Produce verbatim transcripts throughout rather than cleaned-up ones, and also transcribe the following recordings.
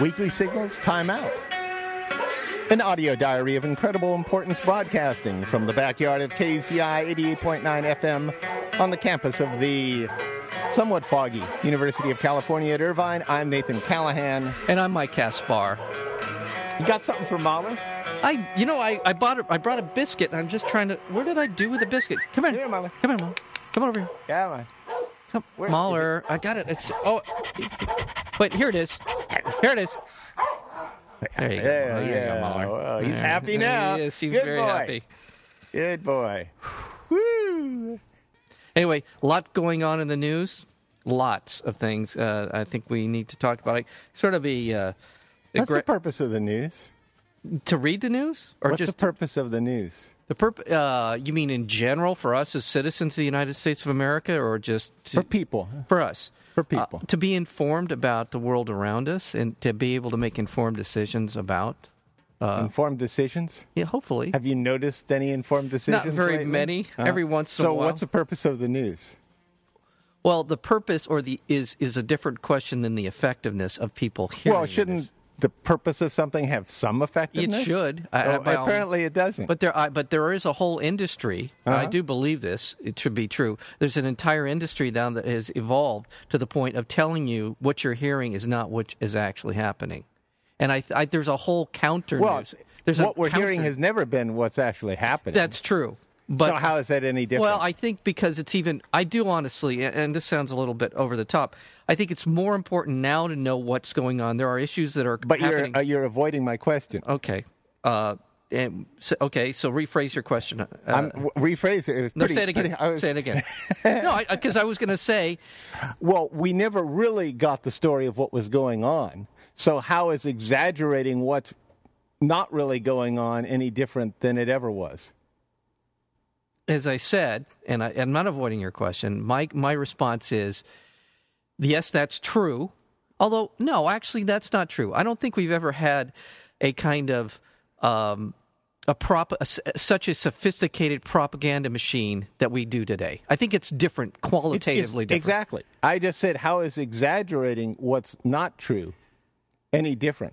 Weekly Signals Timeout. An audio diary of incredible importance broadcasting from the backyard of K U C I eighty-eight point nine F M on the campus of the somewhat foggy University of California at Irvine. I'm Nathan Callahan. And I'm Mike Caspar. You got something for Mahler? I, you know, I, I bought a, I brought a biscuit, and I'm just trying to... Where did I do with the biscuit? Come on. Here, Mahler. Come on, Mahler. Come on over here. Come on. Come, Where, Mahler. I got it. It's oh, wait, here it is. Here it is. There you go. There you yeah. go, Mahler. Well, he's happy now. He seems Good very boy. happy. Good boy. Woo! Anyway, a lot going on in the news. Lots of things uh, I think we need to talk about. Sort of a... Uh, What's gra- the purpose of the news? To read the news? Or What's just the purpose to- of the news? The purpose, uh, you mean in general for us as citizens of the United States of America, or just to, for people? For us, for people uh, to be informed about the world around us and to be able to make informed decisions about uh, informed decisions. Yeah, hopefully. Have you noticed any informed decisions? Not very lately? many. Uh-huh. Every once in so a while. So, what's the purpose of the news? Well, the purpose or the is is a different question than the effectiveness of people hearing. Well, shouldn't. This. The purpose of something have some effectiveness? It should. I, oh, apparently all, it doesn't. But there I, but there is a whole industry. Uh-huh. I do believe this. It should be true. There's an entire industry now that has evolved to the point of telling you what you're hearing is not what is actually happening. And I, I there's a whole counter well, news. There's what we're counter- hearing has never been what's actually happening. That's true. But, so how is that any different? Well, I think because it's even – I do honestly, and this sounds a little bit over the top, I think it's more important now to know what's going on. There are issues that are but happening. But you're, uh, you're avoiding my question. Okay. Uh, and so, okay, so rephrase your question. Uh, I'm, rephrase it. it no, pretty, say it again. Pretty, I was... Say it again. No, because I, I was going to say – Well, we never really got the story of what was going on. So how is exaggerating what's not really going on any different than it ever was? As I said, and I, I'm not avoiding your question, my, my response is, yes, that's true. Although, no, actually, that's not true. I don't think we've ever had a kind of um, a prop, a, such a sophisticated propaganda machine that we do today. I think it's different, qualitatively it's, it's, different. Exactly. I just said, how is exaggerating what's not true any different?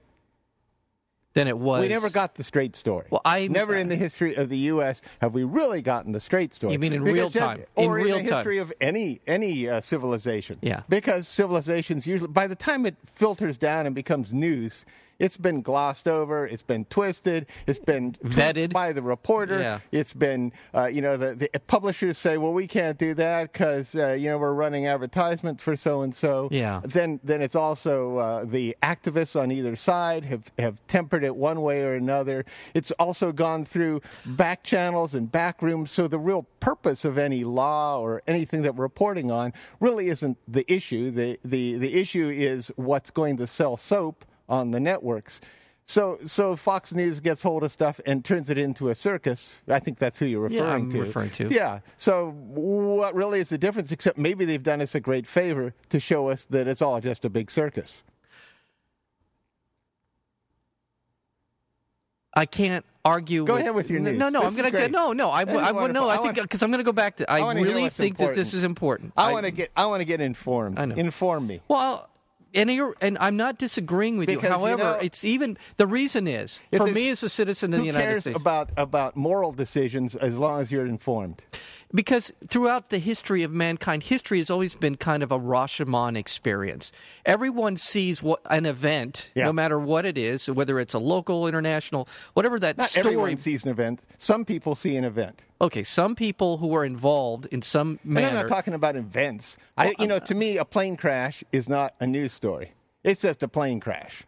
Than it was. We never got the straight story. Well, I never I, in the history of the U S have we really gotten the straight story. You mean in because real time, or in, in real the history time. of any any uh, civilization? Yeah. Because civilizations usually, by the time it filters down and becomes news, it's been glossed over, it's been twisted, it's been vetted by the reporter. Yeah. It's been, uh, you know, the, the publishers say, well, we can't do that because, uh, you know, we're running advertisements for so-and-so. Yeah. Then then it's also uh, the activists on either side have, have tempered it one way or another. It's also gone through back channels and back rooms. So the real purpose of any law or anything that we're reporting on really isn't the issue. The, the, the issue is what's going to sell soap on the networks. So so Fox News gets hold of stuff and turns it into a circus. I think that's who you're referring yeah, I'm to. referring to. Yeah. So what really is the difference, except maybe they've done us a great favor to show us that it's all just a big circus. I can't argue. Go with, ahead with your news. No, no, this I'm going to no, no. I, I, I no. I think because I'm going to go back to. I, I really think important. that this is important. I, I want to get. I want to get informed. I know. Inform me. Well. And, you're, and I'm not disagreeing with because, you. However, you know, it's even the reason is for me as a citizen of the United States. Who cares about about moral decisions as long as you're informed? Because throughout the history of mankind, history has always been kind of a Rashomon experience. Everyone sees what, an event, yeah. no matter what it is, whether it's a local, international, whatever that not story. Not everyone sees an event. Some people see an event. Okay, some people who are involved in some manner. And I'm not talking about events. Well, I, you know, to me, a plane crash is not a news story. It's just a plane crash.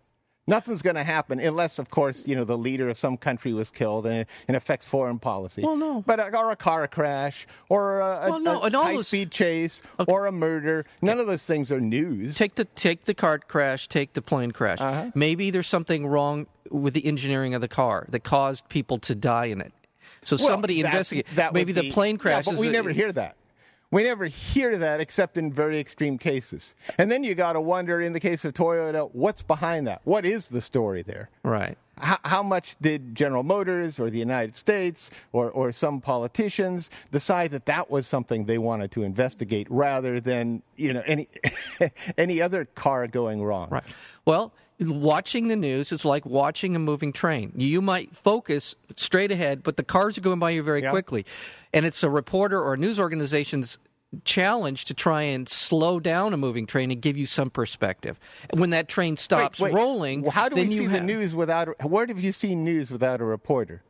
Nothing's going to happen unless, of course, you know, the leader of some country was killed and it affects foreign policy. Well, no. But, or a car crash or a, well, no, a high-speed those... chase okay. or a murder. None of those things are news. Take the take the car crash, take the plane crash. Uh-huh. Maybe there's something wrong with the engineering of the car that caused people to die in it. So well, somebody investigate. Maybe be, the plane crashes. Yeah, but we never a, hear that. We never hear that except in very extreme cases. And then you got to wonder, in the case of Toyota, what's behind that? What is the story there? Right. How, how much did General Motors or the United States or, or some politicians decide that that was something they wanted to investigate rather than, you know, any any other car going wrong? Right. Well, watching the news is like watching a moving train. You might focus straight ahead, but the cars are going by you very yep. quickly. And it's a reporter or a news organization's challenge to try and slow down a moving train and give you some perspective. When that train stops wait, wait. rolling, well, how do we see have... the news without? Where have you seen news without a reporter,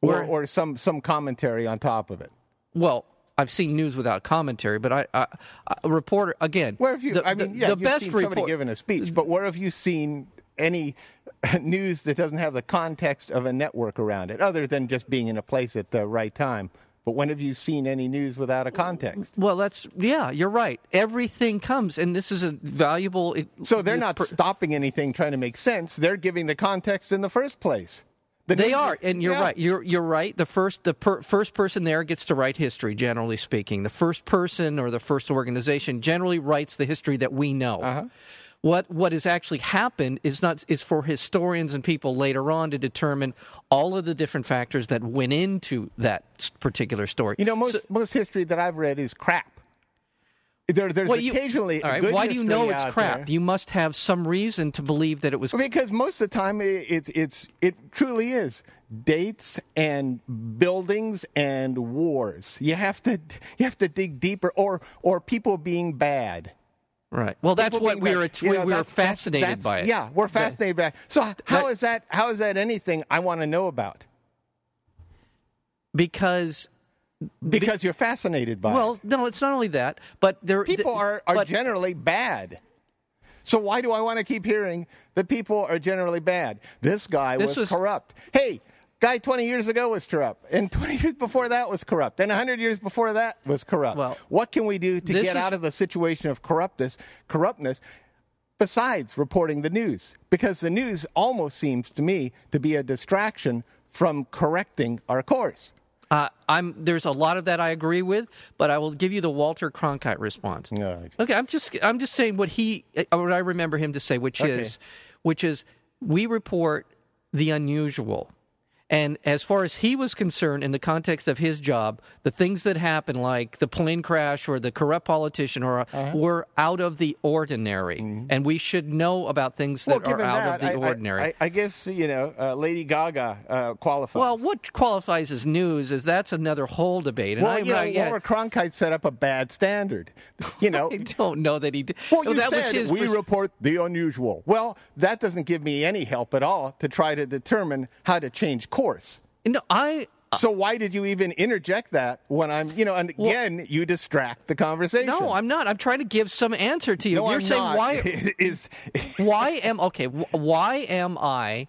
or, or some some commentary on top of it? Well, I've seen news without commentary, but I, I a reporter again. Where have you? The, I mean, yeah, the you've best seen somebody report... giving a speech, but where have you seen any news that doesn't have the context of a network around it, other than just being in a place at the right time? But when have you seen any news without a context? Well, that's, yeah, you're right. Everything comes, and this is a valuable... It, so they're not per- stopping anything trying to make sense. They're giving the context in the first place. The they news, are, and you're yeah. right. You're you're right. The first the per, first person there gets to write history, generally speaking. The first person or the first organization generally writes the history that we know. Uh-huh. What what has actually happened is not is for historians and people later on to determine all of the different factors that went into that particular story. You know, most so, most history that I've read is crap. There, there's well, you, occasionally all right, good why do you know it's crap? There. You must have some reason to believe that it was. Because most of the time, it, it's it's it truly is dates and buildings and wars. You have to you have to dig deeper, or or people being bad. Right. Well, that's what we were atwi- you know, we were fascinated that's, that's, by it. Yeah, we're fascinated by it. So how that, is that how is that anything I want to know about? Because because be, you're fascinated by well, it. Well, no, it's not only that, but there people th- are, are but, generally bad. So why do I want to keep hearing that people are generally bad? This guy this was, was corrupt. Hey, guy twenty years ago was corrupt, and twenty years before that was corrupt, and one hundred years before that was corrupt. Well, what can we do to get is... out of the situation of corruptness, corruptness besides reporting the news? Because the news almost seems to me to be a distraction from correcting our course. Uh, I'm, there's a lot of that I agree with, but I will give you the Walter Cronkite response. Right. Okay, I'm just I'm just saying what he what I remember him to say, which okay. is which is we report the unusual. And as far as he was concerned, in the context of his job, the things that happened, like the plane crash or the corrupt politician, or uh-huh. were out of the ordinary. Mm-hmm. And we should know about things that well, are out that, of the I, ordinary. I, I, I guess, you know, uh, Lady Gaga uh, qualifies. Well, what qualifies as news is that's another whole debate. And well, I, you I, know, I, Walter Cronkite set up a bad standard. You know, I don't know that he did. Well, no, you that said was his we pres- report the unusual. Well, that doesn't give me any help at all to try to determine how to change course. Course. No, I. Uh, so why did you even interject that when I'm, you know, and again, well, you distract the conversation. No, I'm not. I'm trying to give some answer to you. No, You're I'm saying not. why is why am okay? Why am I?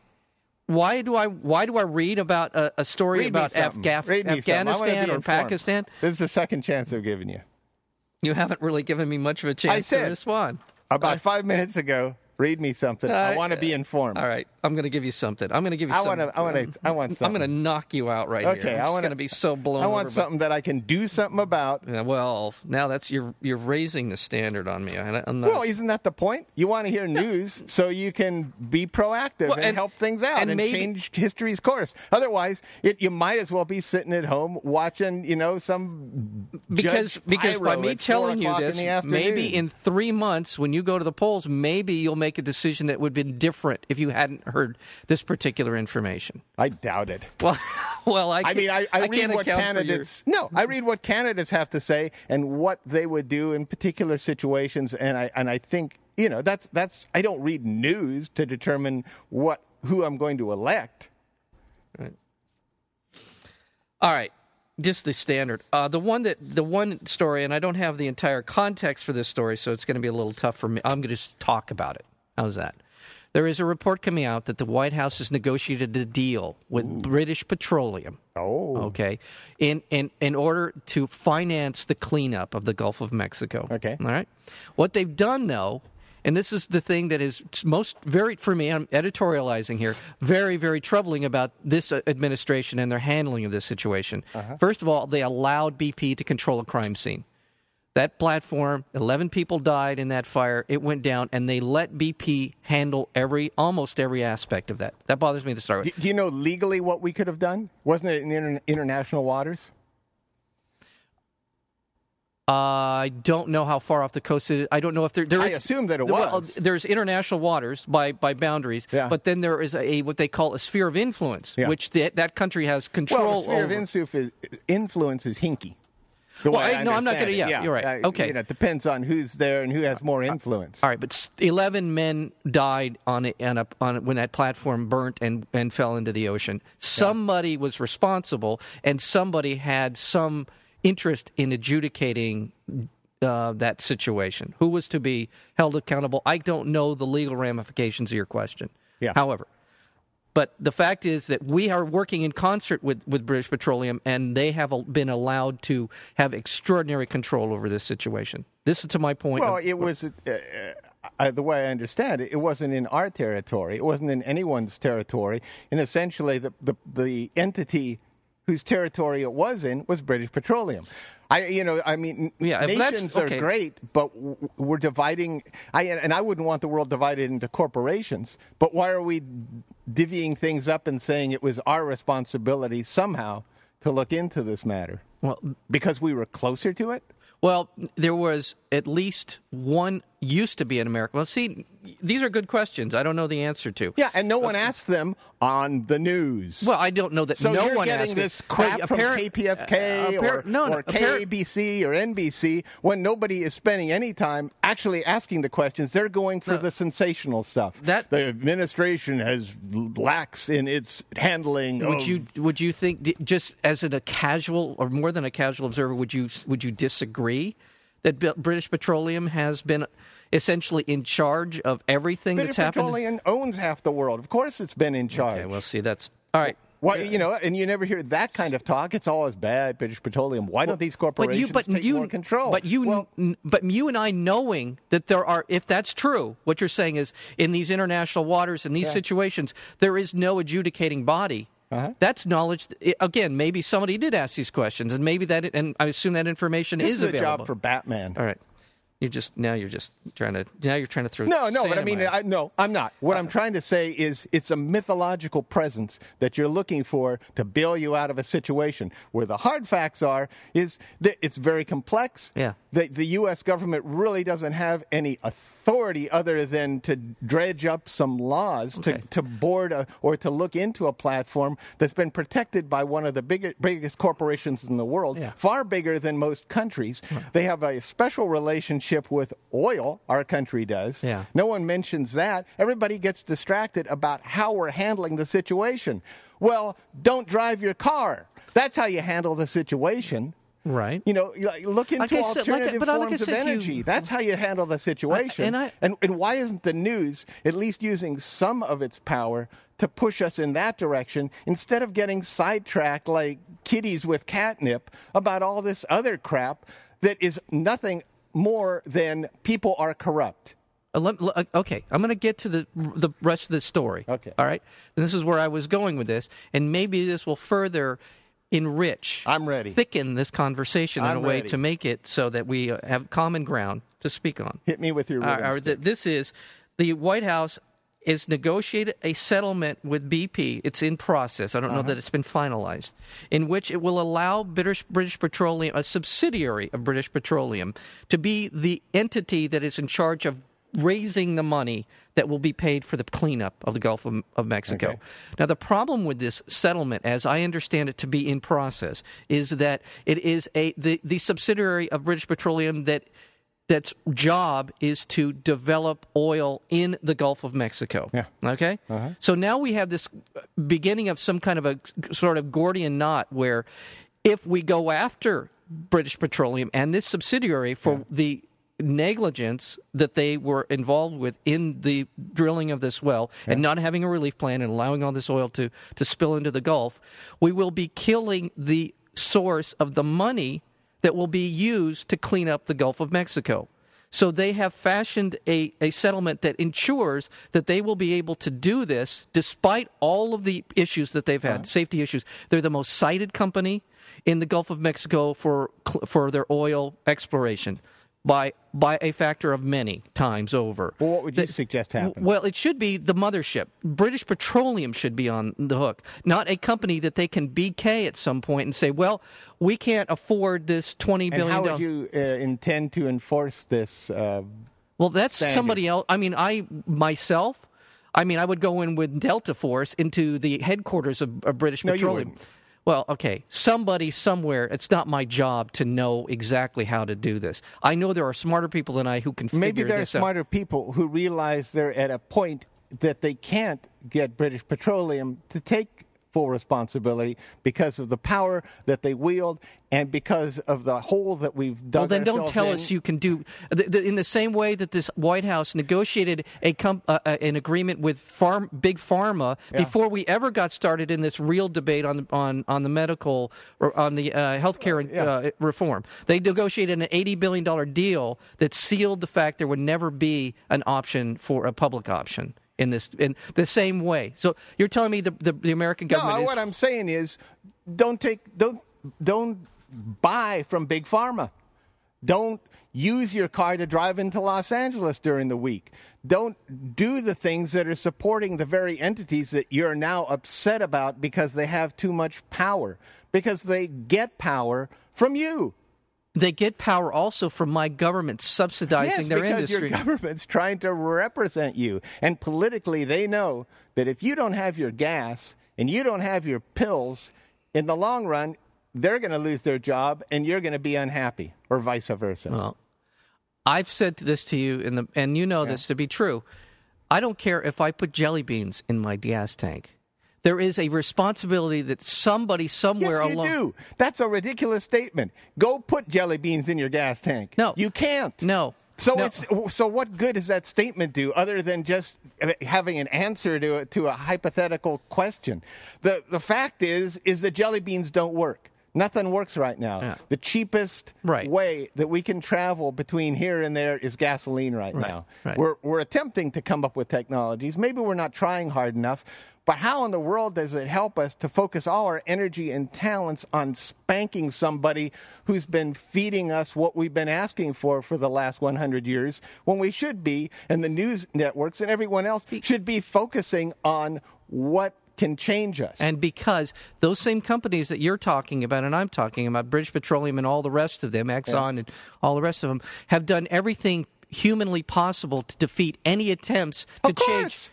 Why do I? Why do I read about a, a story read about Afga- Afghanistan or Pakistan? This is the second chance I've given you. You haven't really given me much of a chance I said, to respond. About uh, five minutes ago. Read me something. Uh, I want to be informed. All right. I'm going to give you something. I'm going to give you I something. Wanna, I, wanna, I want something. I'm going to knock you out right okay, here. Okay. I'm going to be so blown I want over something by... that I can do something about. Yeah, well, now that's you're, you're raising the standard on me. I, I'm not... Well, isn't that the point? You want to hear news yeah. so you can be proactive well, and, and help things out and, and maybe... change history's course. Otherwise, it, you might as well be sitting at home watching, you know, some Because, because by me telling you this, in maybe in three months when you go to the polls, maybe you'll make a decision that would have been different if you hadn't heard this particular information. I doubt it. Well, well, I, I mean, I, I, I read what candidates. Your... No, I read what candidates have to say and what they would do in particular situations, and I and I think you know that's that's. I don't read news to determine what who I'm going to elect. Right. All right. Just the standard. Uh, the one that the one story, and I don't have the entire context for this story, so it's going to be a little tough for me. I'm going to just talk about it. How's that? There is a report coming out that the White House has negotiated a deal with Ooh. British Petroleum. Oh, okay, in in in order to finance the cleanup of the Gulf of Mexico. Okay, all right. What they've done, though. And this is the thing that is most, very for me, I'm editorializing here, very, very troubling about this administration and their handling of this situation. Uh-huh. First of all, they allowed B P to control a crime scene. That platform, eleven people died in that fire. It went down, and they let B P handle every, almost every aspect of that. That bothers me to start with. Do, do you know legally what we could have done? Wasn't it in inter- international waters? Uh, I don't know how far off the coast it is. I don't know if there, there is... I assume that it was. Well, there's international waters by, by boundaries, yeah. But then there is a what they call a sphere of influence, yeah. which the, that country has control over. Well, the sphere over. of influence is, influence is hinky. Well, I, I no, I'm not going to. Yeah, yeah, you're right. Okay, you know, it depends on who's there and who has more influence. All right, but eleven men died on it on, a, on a, when that platform burnt and, and fell into the ocean. Somebody yeah. was responsible, and somebody had some interest in adjudicating uh, that situation. Who was to be held accountable? I don't know the legal ramifications of your question. Yeah. However. But the fact is that we are working in concert with, with British Petroleum, and they have been allowed to have extraordinary control over this situation. This is to my point. Well, of, it was, uh, uh, the way I understand it, it wasn't in our territory. It wasn't in anyone's territory. And essentially, the, the, the entity whose territory it was in was British Petroleum. I, you know, I mean, yeah, nations okay. are great, but we're dividing. I and I wouldn't want the world divided into corporations. But why are we divvying things up and saying it was our responsibility somehow to look into this matter? Well, because we were closer to it. Well, there was at least one used to be in America. Well, see, these are good questions. I don't know the answer to. Yeah, and no one uh, asked them on the news. Well, I don't know that. So no you're one getting asked this crap uh, from appara- K P F K uh, appara- or, no, no, or appara- K A B C or N B C when nobody is spending any time actually asking the questions. They're going for no, the sensational stuff. That the administration has lacks in its handling. Would of, you would you think just as a casual or more than a casual observer would you would you disagree that British Petroleum has been essentially in charge of everything British that's happened? British Petroleum owns half the world. Of course it's been in charge. Okay, well, see, that's... All right. Well, you know, and you never hear that kind of talk. It's always bad, British Petroleum. Why well, don't these corporations but you, but take you, more control? But you, well, n- but you and I knowing that there are, if that's true, what you're saying is in these international waters, in these yeah. situations, there is no adjudicating body. Uh-huh. That's knowledge. Again, maybe somebody did ask these questions, and maybe that, and I assume that information this is available. This is a job for Batman. All right, you just now you're just trying to now you're trying to throw. No, no, but I mean, I, no, I'm not. What uh, I'm trying to say is, it's a mythological presence that you're looking for to bail you out of a situation. Where the hard facts are is that it's very complex. Yeah, the, the U S government really doesn't have any authority other than to dredge up some laws okay. to, to board a, or to look into a platform that's been protected by one of the big, biggest corporations in the world, yeah. far bigger than most countries. Right. They have a special relationship with oil, our country does. Yeah. No one mentions that. Everybody gets distracted about how we're handling the situation. Well, don't drive your car. That's how you handle the situation. Right. You know, look into okay, so, alternative like, forms like of energy. You, That's how you handle the situation. I, and, I, and, and why isn't the news at least using some of its power to push us in that direction instead of getting sidetracked like kitties with catnip about all this other crap that is nothing more than people are corrupt? Okay, I'm going to get to the the rest of the story. Okay. All right? And this is where I was going with this, and maybe this will further... enrich, I'm ready. thicken this conversation I'm in a way ready. to make it so that we have common ground to speak on. Hit me with your uh, th- This is, the White House has negotiated a settlement with B P. It's in process. I don't uh-huh. know that it's been finalized, in which it will allow British, British Petroleum, a subsidiary of British Petroleum, to be the entity that is in charge of raising the money that will be paid for the cleanup of the Gulf of, of Mexico. Okay. Now, the problem with this settlement, as I understand it to be in process, is that it is a the, the subsidiary of British Petroleum that that's job is to develop oil in the Gulf of Mexico. Yeah. Okay? Uh-huh. So now we have this beginning of some kind of a sort of Gordian knot where if we go after British Petroleum and this subsidiary for yeah. the negligence that they were involved with in the drilling of this well yeah. and not having a relief plan and allowing all this oil to, to spill into the Gulf, we will be killing the source of the money that will be used to clean up the Gulf of Mexico. So they have fashioned a, a settlement that ensures that they will be able to do this despite all of the issues that they've had, uh-huh. safety issues. They're the most cited company. in the Gulf of Mexico for for their oil exploration by by a factor of many times over. Well, what would you the, suggest happen? Well, it should be the mothership. British Petroleum should be on the hook, not a company that they can B K at some point and say, well, we can't afford this twenty billion dollars. And how would you uh, intend to enforce this uh, Well, that's standard? Somebody else. I mean, I myself, I mean, I would go in with Delta Force into the headquarters of, of British Petroleum. No, you wouldn't. Well, okay, somebody somewhere, it's not my job to know exactly how to do this. I know there are smarter people than I who can figure this out. Maybe there are smarter people who realize they're at a point that they can't get British Petroleum to take full responsibility because of the power that they wield and because of the hole that we've dug ourselves in. Well, then don't tell in. us you can do th- – th- in the same way that this White House negotiated a com- uh, an agreement with farm- Big Pharma yeah. before we ever got started in this real debate on on, on the medical – or on the uh, health care uh, yeah. uh, reform. They negotiated an eighty billion dollars deal that sealed the fact there would never be an option for a public option. In this, in the same way. So you're telling me the the, the American government. No, is... what I'm saying is, don't take, don't, don't buy from Big Pharma. Don't use your car to drive into Los Angeles during the week. Don't do the things that are supporting the very entities that you're now upset about because they have too much power. Because they get power from you. They get power also from my government subsidizing yes, their industry. Yes, because your government's trying to represent you. And politically, they know that if you don't have your gas and you don't have your pills, in the long run, they're going to lose their job and you're going to be unhappy, or vice versa. Well, I've said this to you, in the, and you know yeah. this to be true. I don't care if I put jelly beans in my gas tank. There is a responsibility that somebody somewhere along... Yes, you along- do. That's a ridiculous statement. Go put jelly beans in your gas tank. No. You can't. No. So no. it's so what good does that statement do other than just having an answer to, to a hypothetical question? The the fact is, is that jelly beans don't work. Nothing works right now. Yeah. The cheapest right. way that we can travel between here and there is gasoline right, right. now. Right. We're we're attempting to come up with technologies. Maybe we're not trying hard enough. But how in the world does it help us to focus all our energy and talents on spanking somebody who's been feeding us what we've been asking for for the last one hundred years when we should be, and the news networks and everyone else should be focusing on what can change us? And because those same companies that you're talking about and I'm talking about, British Petroleum and all the rest of them, Exxon yeah. and all the rest of them, have done everything humanly possible to defeat any attempts to of course. change.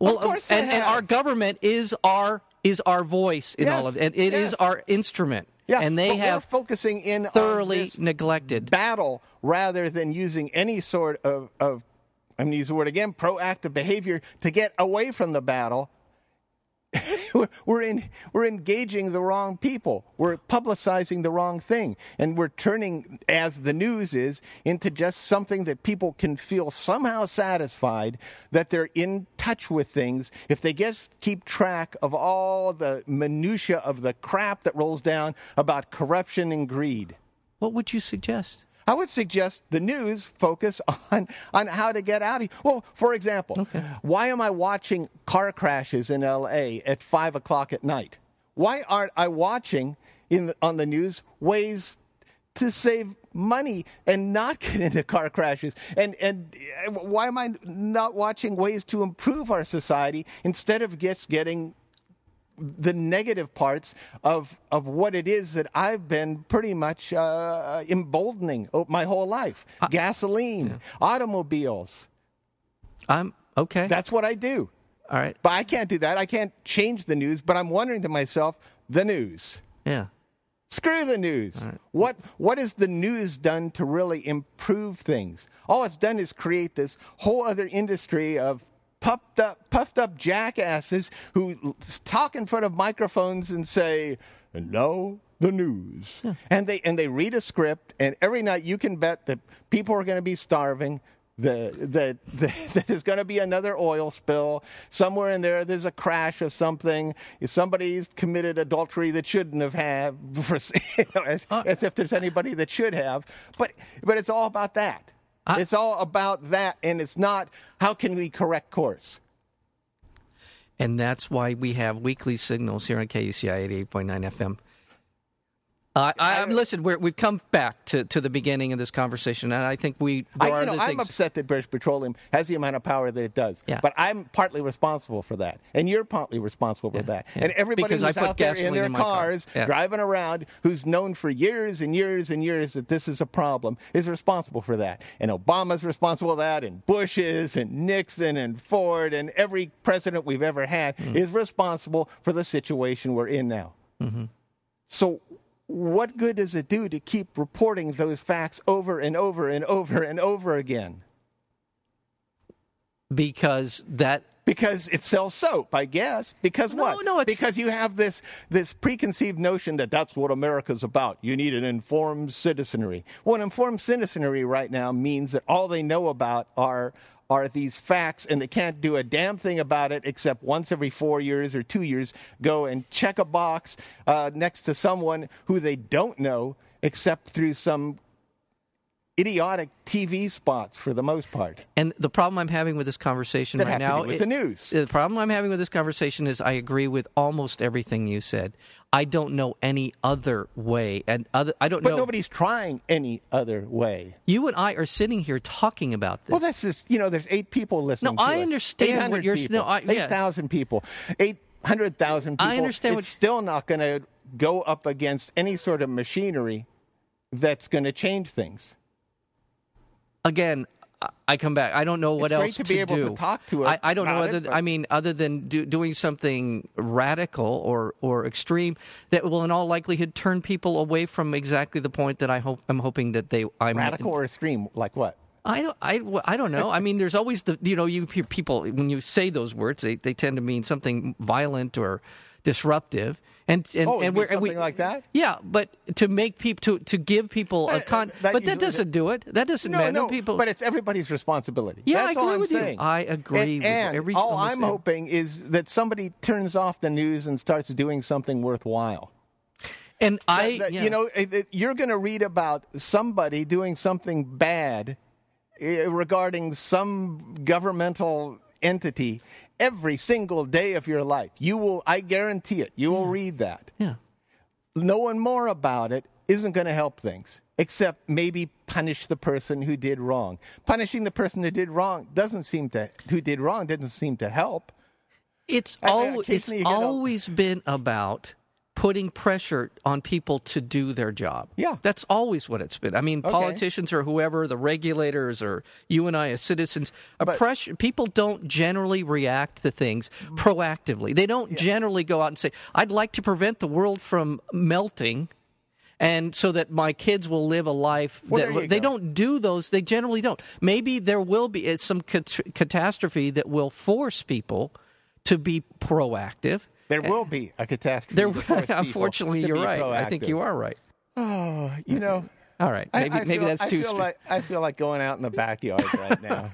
Well, of course and, and our government is our is our voice in yes, all of it. And it yes. is our instrument. Yeah, and they but have we're focusing in thoroughly on this neglected battle rather than using any sort of, of I'm going to use the word again, proactive behavior to get away from the battle. We're in, we're engaging the wrong people. We're publicizing the wrong thing. And we're turning, as the news is, into just something that people can feel somehow satisfied that they're in touch with things if they just keep track of all the minutia of the crap that rolls down about corruption and greed. What would you suggest? I would suggest the news focus on, on how to get out of here. Well, for example, okay. why am I watching car crashes in L A at five o'clock at night? Why aren't I watching in the, on the news ways to save money and not get into car crashes? And, and why am I not watching ways to improve our society instead of just getting the negative parts of of what it is that I've been pretty much uh, emboldening my whole life? I, Gasoline, yeah. automobiles. I'm okay. That's what I do. All right. But I can't do that. I can't change the news, but I'm wondering to myself, the news. Yeah. Screw the news. All right. What What has the news done to really improve things? All it's done is create this whole other industry of puffed up, puffed up jackasses who talk in front of microphones and say, and now the news. Yeah. And they and they read a script, and every night you can bet that people are going to be starving, the, the, the, that there's going to be another oil spill. Somewhere in there, there's a crash or something. Somebody's committed adultery that shouldn't have had, for, you know, as, uh, as if there's anybody that should have. But But it's all about that. I, it's all about that, and it's not how can we correct course. And that's why we have weekly signals here on K U C I eighty-eight point nine F M. Uh, I, I'm listen. We're, we've come back to, to the beginning of this conversation, and I think we. There I, are you know, I'm things. upset that British Petroleum has the amount of power that it does. Yeah. But I'm partly responsible for that, and you're partly responsible for yeah. that, yeah. and everybody because who's out there in their in cars car. yeah. driving around, who's known for years and years and years that this is a problem, is responsible for that. And Obama's responsible for that, and Bush is, and Nixon, and Ford, and every president we've ever had mm. is responsible for the situation we're in now. Mm-hmm. So. What good does it do to keep reporting those facts over and over and over and over again? Because that... Because it sells soap, I guess. Because no, what? No, it's... Because you have this this preconceived notion that that's what America's about. You need an informed citizenry. Well, an informed citizenry right now means that all they know about are... are these facts, and they can't do a damn thing about it except once every four years or two years go and check a box uh, next to someone who they don't know except through some idiotic T V spots for the most part. And the problem I'm having with this conversation that right now with it, the news. The problem I'm having with this conversation is I agree with almost everything you said. I don't know any other way, and other I don't but know. But nobody's trying any other way. You and I are sitting here talking about this. Well, that's just you know, there's eight people listening. No, to I us. understand what you're saying. No, yeah. Eight thousand people, eight hundred thousand people. I understand. It's what, still not going to go up against any sort of machinery that's going to change things. Again, I come back. I don't know what else to do. It's great to be able to talk to it. I, I don't know. Other, it, I mean, other than do, doing something radical or, or extreme that will, in all likelihood, turn people away from exactly the point that I hope I'm hoping that they. I'm radical or extreme, like what? I don't. I, I don't know. I mean, there's always the you know you hear people when you say those words, they they tend to mean something violent or disruptive. And and, oh, and we're something and we, like that. Yeah, but to make people to, to give people a con, that, that but that doesn't do it. That doesn't no, matter. No, people, but it's everybody's responsibility. Yeah, That's I agree all I'm with saying. you. I agree. And, with and every, all I'm saying. hoping is that somebody turns off the news and starts doing something worthwhile. And that, I, that, yeah. you know, you're going to read about somebody doing something bad regarding some governmental entity. Every single day of your life, you will, I guarantee it, you will yeah. read that. Yeah. Knowing more about it isn't going to help things, except maybe punish the person who did wrong. Punishing the person who did wrong doesn't seem to, who did wrong doesn't seem to help. It's, al- it's always help. been about putting pressure on people to do their job. Yeah. That's always what it's been. I mean, okay. politicians or whoever, the regulators or you and I as citizens, pressure, people don't generally react to things proactively. They don't yeah. generally go out and say, I'd like to prevent the world from melting and so that my kids will live a life well, that – they go. don't do those. They generally don't. Maybe there will be some cat- catastrophe that will force people to be proactive. There will be a catastrophe. There, unfortunately, you're right. Proactive. I think you are right. Oh, you know. All right. Maybe I, I maybe feel, that's too I feel, like, I feel like going out in the backyard right now.